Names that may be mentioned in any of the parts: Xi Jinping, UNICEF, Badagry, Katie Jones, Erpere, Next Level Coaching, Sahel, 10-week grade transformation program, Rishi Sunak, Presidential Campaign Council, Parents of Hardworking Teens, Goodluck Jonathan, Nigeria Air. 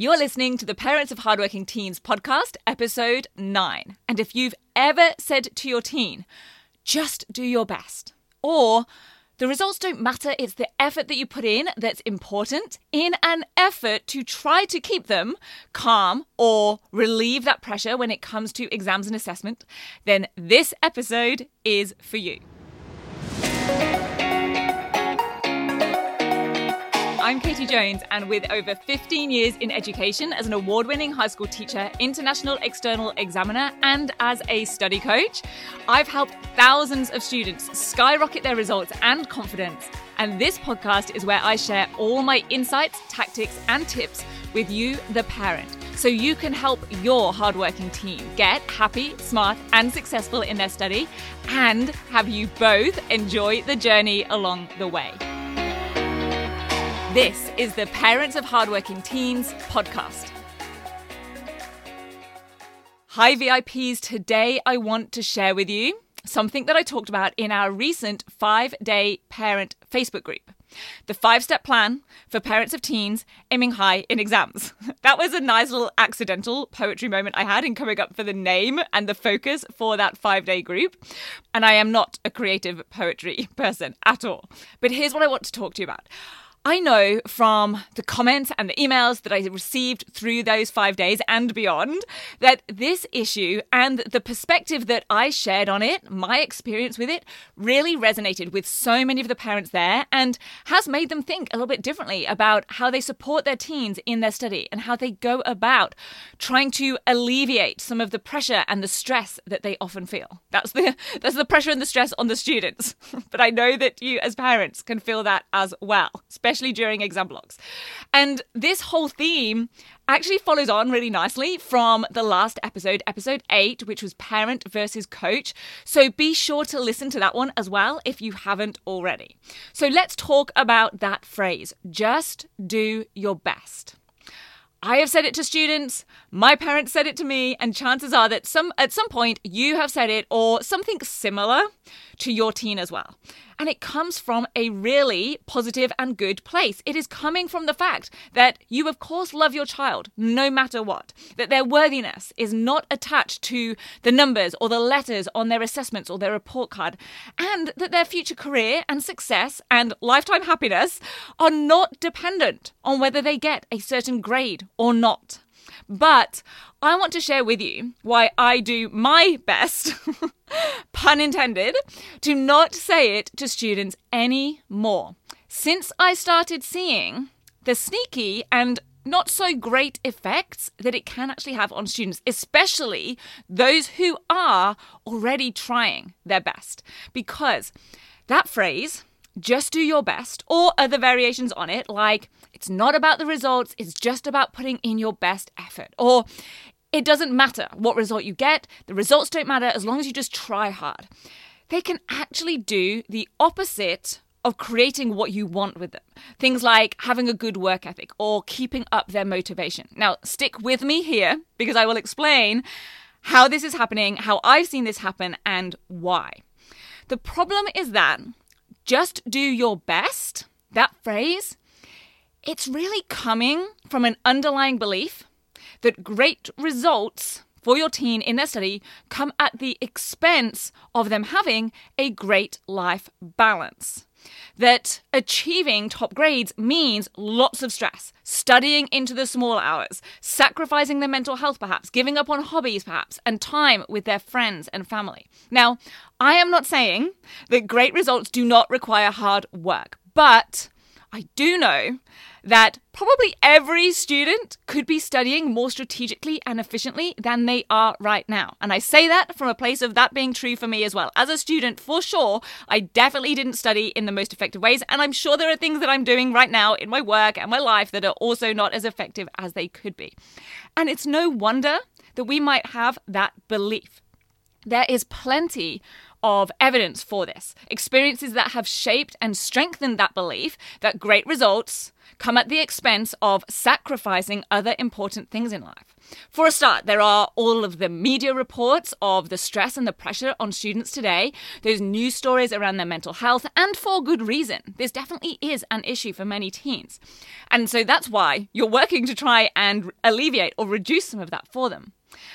You're listening to the Parents of Hardworking Teens podcast, episode 9. And if you've ever said to your teen, just do your best, or the results don't matter, it's the effort that you put in that's important, in an effort to try to keep them calm or relieve that pressure when it comes to exams and assessment, then this episode is for you. I'm Katie Jones, and with over 15 years in education as an award-winning high school teacher, international external examiner, and as a study coach, I've helped thousands of students skyrocket their results and confidence. And this podcast is where I share all my insights, tactics, and tips with you, the parent, so you can help your hardworking teen get happy, smart, and successful in their study, and have you both enjoy the journey along the way. This is the Parents of Hardworking Teens podcast. Hi VIPs, today I want to share with you something that I talked about in our recent 5-day parent Facebook group. The 5-step plan for parents of teens aiming high in exams. That was a nice little accidental poetry moment I had in coming up for the name and the focus for that 5-day group. And I am not a creative poetry person at all. But here's what I want to talk to you about. I know from the comments and the emails that I received through those 5 days and beyond that this issue and the perspective that I shared on it, my experience with it, really resonated with so many of the parents there and has made them think a little bit differently about how they support their teens in their study and how they go about trying to alleviate some of the pressure and the stress that they often feel. That's the pressure and the stress on the students. But I know that you as parents can feel that as well, especially during exam blocks. And this whole theme actually follows on really nicely from the last episode 8, which was parent versus coach. So be sure to listen to that one as well if you haven't already. So let's talk about that phrase, just do your best. I have said it to students, my parents said it to me, and chances are that at some point you have said it or something similar to your teen as well. And it comes from a really positive and good place. It is coming from the fact that you, of course, love your child no matter what, that their worthiness is not attached to the numbers or the letters on their assessments or their report card, and that their future career and success and lifetime happiness are not dependent on whether they get a certain grade or not. But I want to share with you why I do my best, pun intended, to not say it to students anymore. Since I started seeing the sneaky and not so great effects that it can actually have on students, especially those who are already trying their best. Because that phrase, just do your best, or other variations on it, like it's not about the results, it's just about putting in your best effort, or it doesn't matter what result you get, the results don't matter as long as you just try hard. They can actually do the opposite of creating what you want with them. Things like having a good work ethic or keeping up their motivation. Now, stick with me here because I will explain how this is happening, how I've seen this happen, and why. The problem is that just do your best, that phrase, it's really coming from an underlying belief that great results for your teen in their study come at the expense of them having a great life balance. That achieving top grades means lots of stress, studying into the small hours, sacrificing their mental health perhaps, giving up on hobbies perhaps, and time with their friends and family. Now, I am not saying that great results do not require hard work, but I do know that probably every student could be studying more strategically and efficiently than they are right now. And I say that from a place of that being true for me as well. As a student, for sure, I definitely didn't study in the most effective ways. And I'm sure there are things that I'm doing right now in my work and my life that are also not as effective as they could be. And it's no wonder that we might have that belief. There is plenty of evidence for this, experiences that have shaped and strengthened that belief that great results come at the expense of sacrificing other important things in life. For a start, there are all of the media reports of the stress and the pressure on students today. There's news stories around their mental health, and for good reason. This definitely is an issue for many teens. And so that's why you're working to try and alleviate or reduce some of that for them.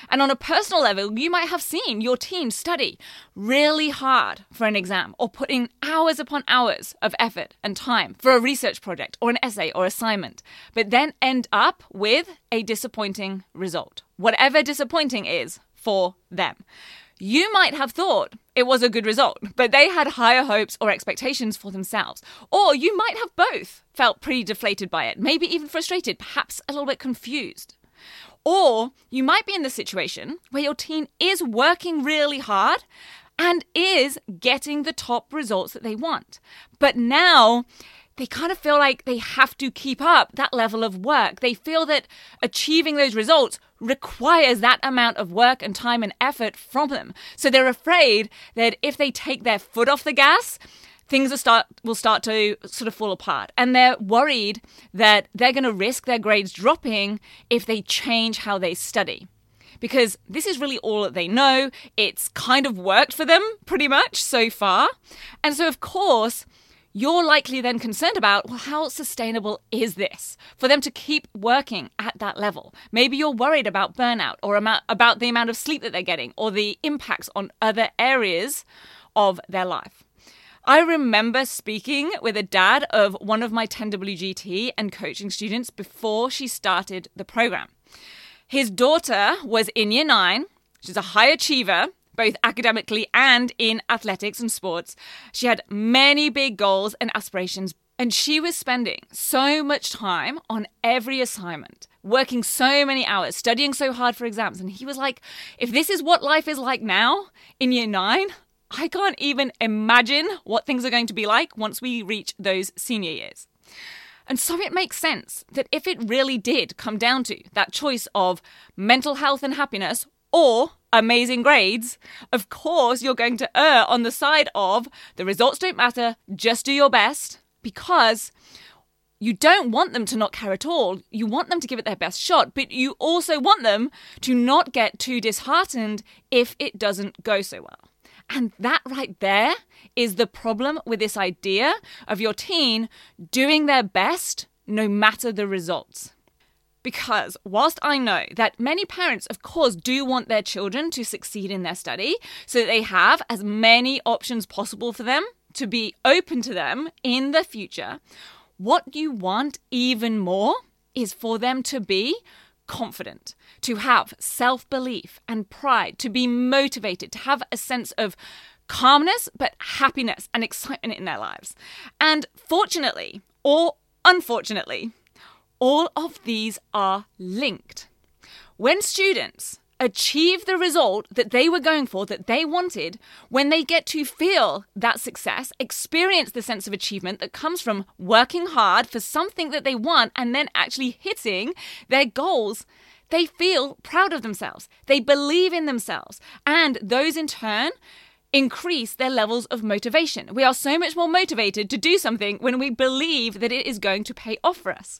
And on a personal level, you might have seen your teen study really hard for an exam or put in hours upon hours of effort and time for a research project or an essay or assignment, but then end up with a disappointing result, whatever disappointing is for them. You might have thought it was a good result, but they had higher hopes or expectations for themselves. Or you might have both felt pretty deflated by it, maybe even frustrated, perhaps a little bit confused. Or you might be in the situation where your teen is working really hard and is getting the top results that they want. But now they kind of feel like they have to keep up that level of work. They feel that achieving those results requires that amount of work and time and effort from them. So they're afraid that if they take their foot off the gas, things will start to sort of fall apart. And they're worried that they're going to risk their grades dropping if they change how they study. Because this is really all that they know. It's kind of worked for them pretty much so far. And so, of course, you're likely then concerned about, well, how sustainable is this for them to keep working at that level? Maybe you're worried about burnout or about the amount of sleep that they're getting or the impacts on other areas of their life. I remember speaking with a dad of one of my 10WGT and coaching students before she started the program. His daughter was in year 9. She's a high achiever, both academically and in athletics and sports. She had many big goals and aspirations, and she was spending so much time on every assignment, working so many hours, studying so hard for exams. And he was like, if this is what life is like now in year 9, I can't even imagine what things are going to be like once we reach those senior years. And so it makes sense that if it really did come down to that choice of mental health and happiness or amazing grades, of course you're going to err on the side of the results don't matter, just do your best, because you don't want them to not care at all. You want them to give it their best shot, but you also want them to not get too disheartened if it doesn't go so well. And that right there is the problem with this idea of your teen doing their best no matter the results. Because whilst I know that many parents, of course, do want their children to succeed in their study so that they have as many options possible for them to be open to them in the future, what you want even more is for them to be confident, to have self-belief and pride, to be motivated, to have a sense of calmness, but happiness and excitement in their lives. And fortunately, or unfortunately, all of these are linked. When students achieve the result that they were going for, that they wanted, when they get to feel that success, experience the sense of achievement that comes from working hard for something that they want and then actually hitting their goals, they feel proud of themselves. They believe in themselves. And those in turn increase their levels of motivation. We are so much more motivated to do something when we believe that it is going to pay off for us.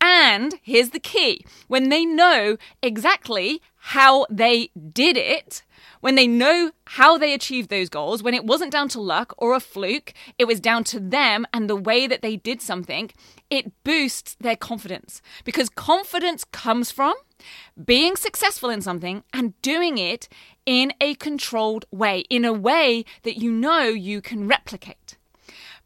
And here's the key. When they know exactly how they did it, when they know how they achieved those goals, when it wasn't down to luck or a fluke, it was down to them and the way that they did something, it boosts their confidence. Because confidence comes from being successful in something and doing it in a controlled way, in a way that you know you can replicate.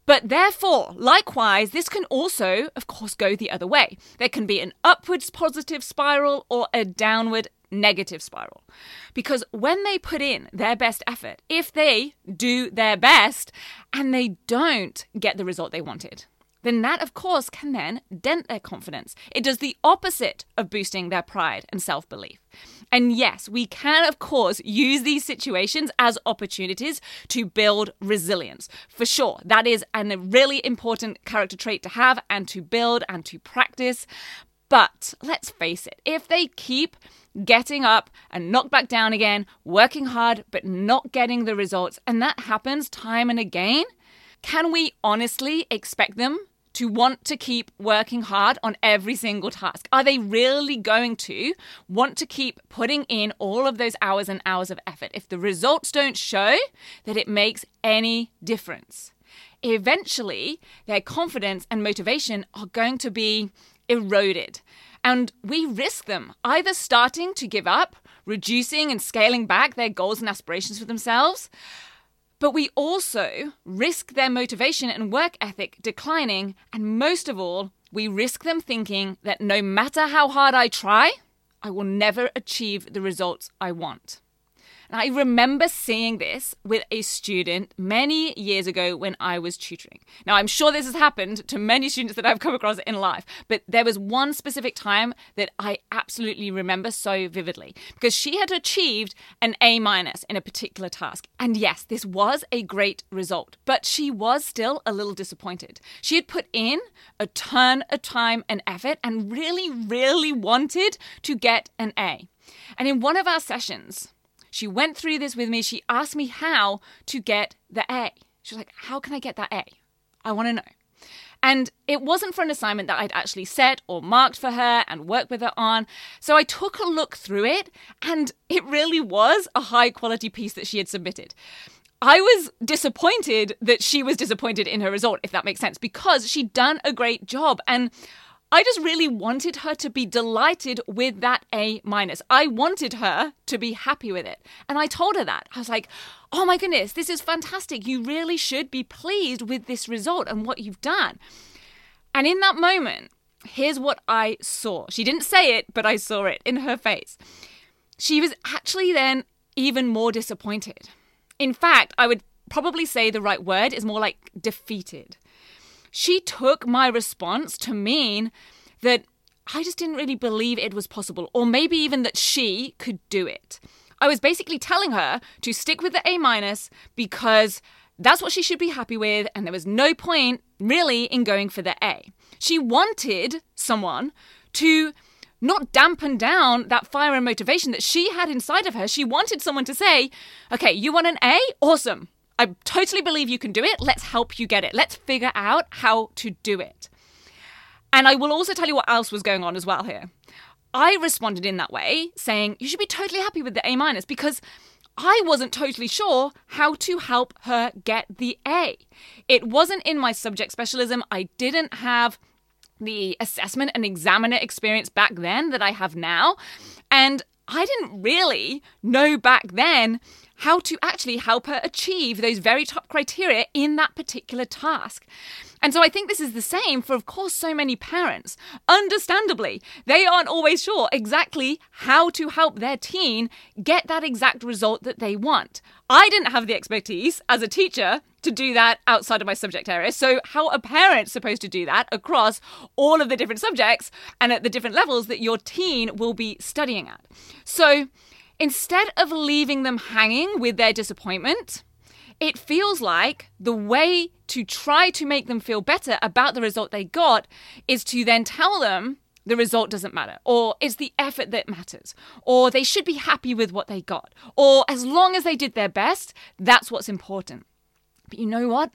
But therefore, likewise, this can also, of course, go the other way. There can be an upwards positive spiral or a downward negative spiral. Because when they put in their best effort, if they do their best and they don't get the result they wanted, then that, of course, can then dent their confidence. It does the opposite of boosting their pride and self-belief. And yes, we can, of course, use these situations as opportunities to build resilience. For sure, that is a really important character trait to have and to build and to practice. But let's face it, if they keep getting up and knocked back down again, working hard but not getting the results, and that happens time and again, can we honestly expect them to want to keep working hard on every single task? Are they really going to want to keep putting in all of those hours and hours of effort if the results don't show that it makes any difference? Eventually, their confidence and motivation are going to be eroded. And we risk them either starting to give up, reducing and scaling back their goals and aspirations for themselves, but we also risk their motivation and work ethic declining. And most of all, we risk them thinking that no matter how hard I try, I will never achieve the results I want. And I remember seeing this with a student many years ago when I was tutoring. Now, I'm sure this has happened to many students that I've come across in life, but there was one specific time that I absolutely remember so vividly because she had achieved an A- in a particular task. And yes, this was a great result, but she was still a little disappointed. She had put in a ton of time and effort and really, really wanted to get an A. And in one of our sessions, she went through this with me. She asked me how to get the A. She was like, how can I get that A? I want to know. And it wasn't for an assignment that I'd actually set or marked for her and worked with her on. So I took a look through it, and it really was a high quality piece that she had submitted. I was disappointed that she was disappointed in her result, if that makes sense, because she'd done a great job. And I just really wanted her to be delighted with that A-. I wanted her to be happy with it. And I told her that. I was like, oh my goodness, this is fantastic. You really should be pleased with this result and what you've done. And in that moment, here's what I saw. She didn't say it, but I saw it in her face. She was actually then even more disappointed. In fact, I would probably say the right word is more like defeated. She took my response to mean that I just didn't really believe it was possible, or maybe even that she could do it. I was basically telling her to stick with the A- because that's what she should be happy with, and there was no point really in going for the A. She wanted someone to not dampen down that fire and motivation that she had inside of her. She wanted someone to say, okay, you want an A? Awesome. I totally believe you can do it. Let's help you get it. Let's figure out how to do it. And I will also tell you what else was going on as well here. I responded in that way saying, you should be totally happy with the A- because I wasn't totally sure how to help her get the A. It wasn't in my subject specialism. I didn't have the assessment and examiner experience back then that I have now. And I didn't really know back then how to actually help her achieve those very top criteria in that particular task. And so I think this is the same for, of course, so many parents. Understandably, they aren't always sure exactly how to help their teen get that exact result that they want. I didn't have the expertise as a teacher to do that outside of my subject area. So how are parents supposed to do that across all of the different subjects and at the different levels that your teen will be studying at? So instead of leaving them hanging with their disappointment, it feels like the way to try to make them feel better about the result they got is to then tell them the result doesn't matter, or it's the effort that matters, or they should be happy with what they got, or as long as they did their best, that's what's important. But you know what?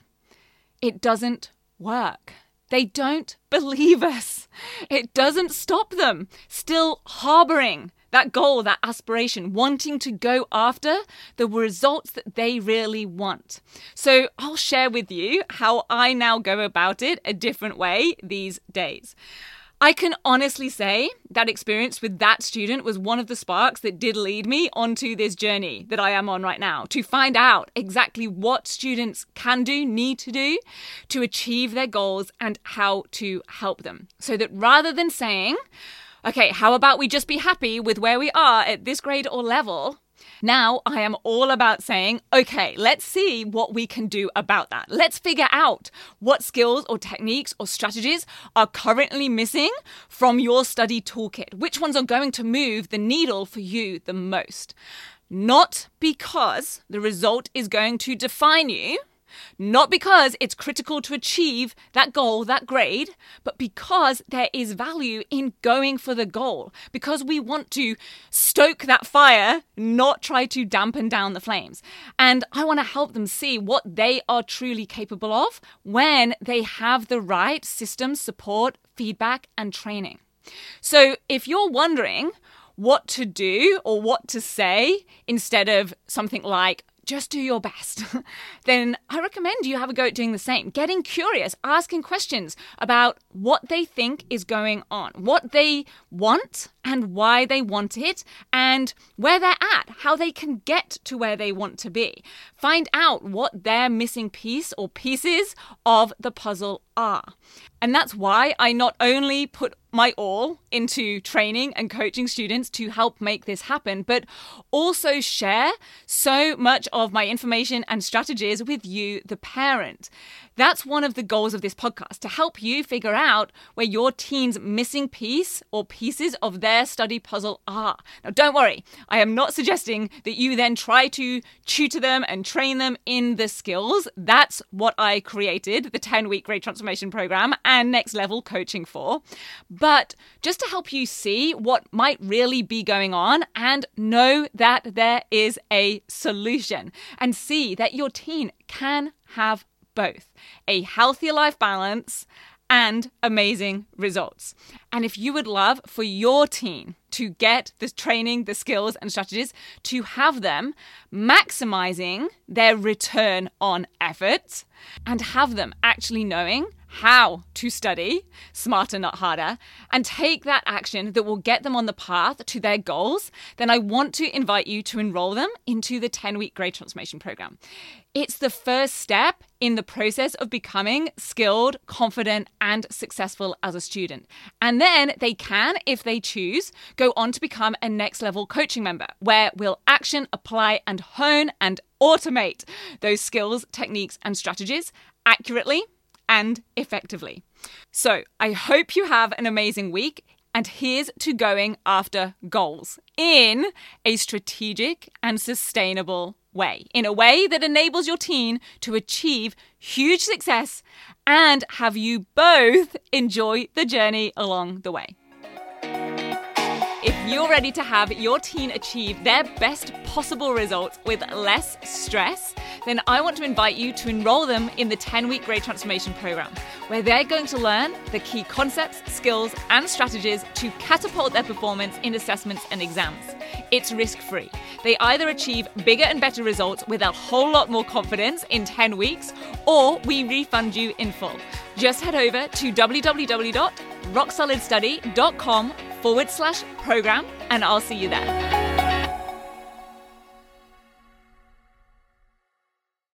It doesn't work. They don't believe us. It doesn't stop them still harboring that goal, that aspiration, wanting to go after the results that they really want. So I'll share with you how I now go about it a different way these days. I can honestly say that experience with that student was one of the sparks that did lead me onto this journey that I am on right now, to find out exactly what students can do, need to do to achieve their goals and how to help them. So that rather than saying, okay, how about we just be happy with where we are at this grade or level? Now I am all about saying, okay, let's see what we can do about that. Let's figure out what skills or techniques or strategies are currently missing from your study toolkit. Which ones are going to move the needle for you the most? Not because the result is going to define you, Not because it's critical to achieve that goal, that grade, but because there is value in going for the goal, because we want to stoke that fire, not try to dampen down the flames. And I want to help them see what they are truly capable of when they have the right systems, support, feedback, and training. So if you're wondering what to do or what to say instead of something like, just do your best, then I recommend you have a go at doing the same. Getting curious, asking questions about what they think is going on, what they want and why they want it, and where they're at, how they can get to where they want to be. Find out what their missing piece or pieces of the puzzle are. And that's why I not only put my all into training and coaching students to help make this happen, but also share so much of my information and strategies with you, the parent. That's one of the goals of this podcast, to help you figure out where your teen's missing piece or pieces of their study puzzle are. Now, don't worry, I am not suggesting that you then try to tutor them and train them in the skills. That's what I created the 10-week grade transformation program and Next Level Coaching for. But just to help you see what might really be going on and know that there is a solution, and see that your teen can have both a healthier life balance and amazing results. And if you would love for your teen to get the training, the skills and strategies to have them maximizing their return on effort and have them actually knowing how to study smarter, not harder, and take that action that will get them on the path to their goals, then I want to invite you to enroll them into the 10-week grade transformation program. It's the first step in the process of becoming skilled, confident, and successful as a student. And then they can, if they choose, go on to become a Next Level Coaching member, where we'll action, apply, and hone and automate those skills, techniques, and strategies accurately and effectively. So I hope you have an amazing week, and here's to going after goals in a strategic and sustainable way, in a way that enables your teen to achieve huge success and have you both enjoy the journey along the way. If you're ready to have your teen achieve their best possible results with less stress, then I want to invite you to enroll them in the 10-week grade transformation program, where they're going to learn the key concepts, skills, and strategies to catapult their performance in assessments and exams. It's risk-free. They either achieve bigger and better results with a whole lot more confidence in 10 weeks, or we refund you in full. Just head over to www.rocksolidstudy.com/program, and I'll see you there.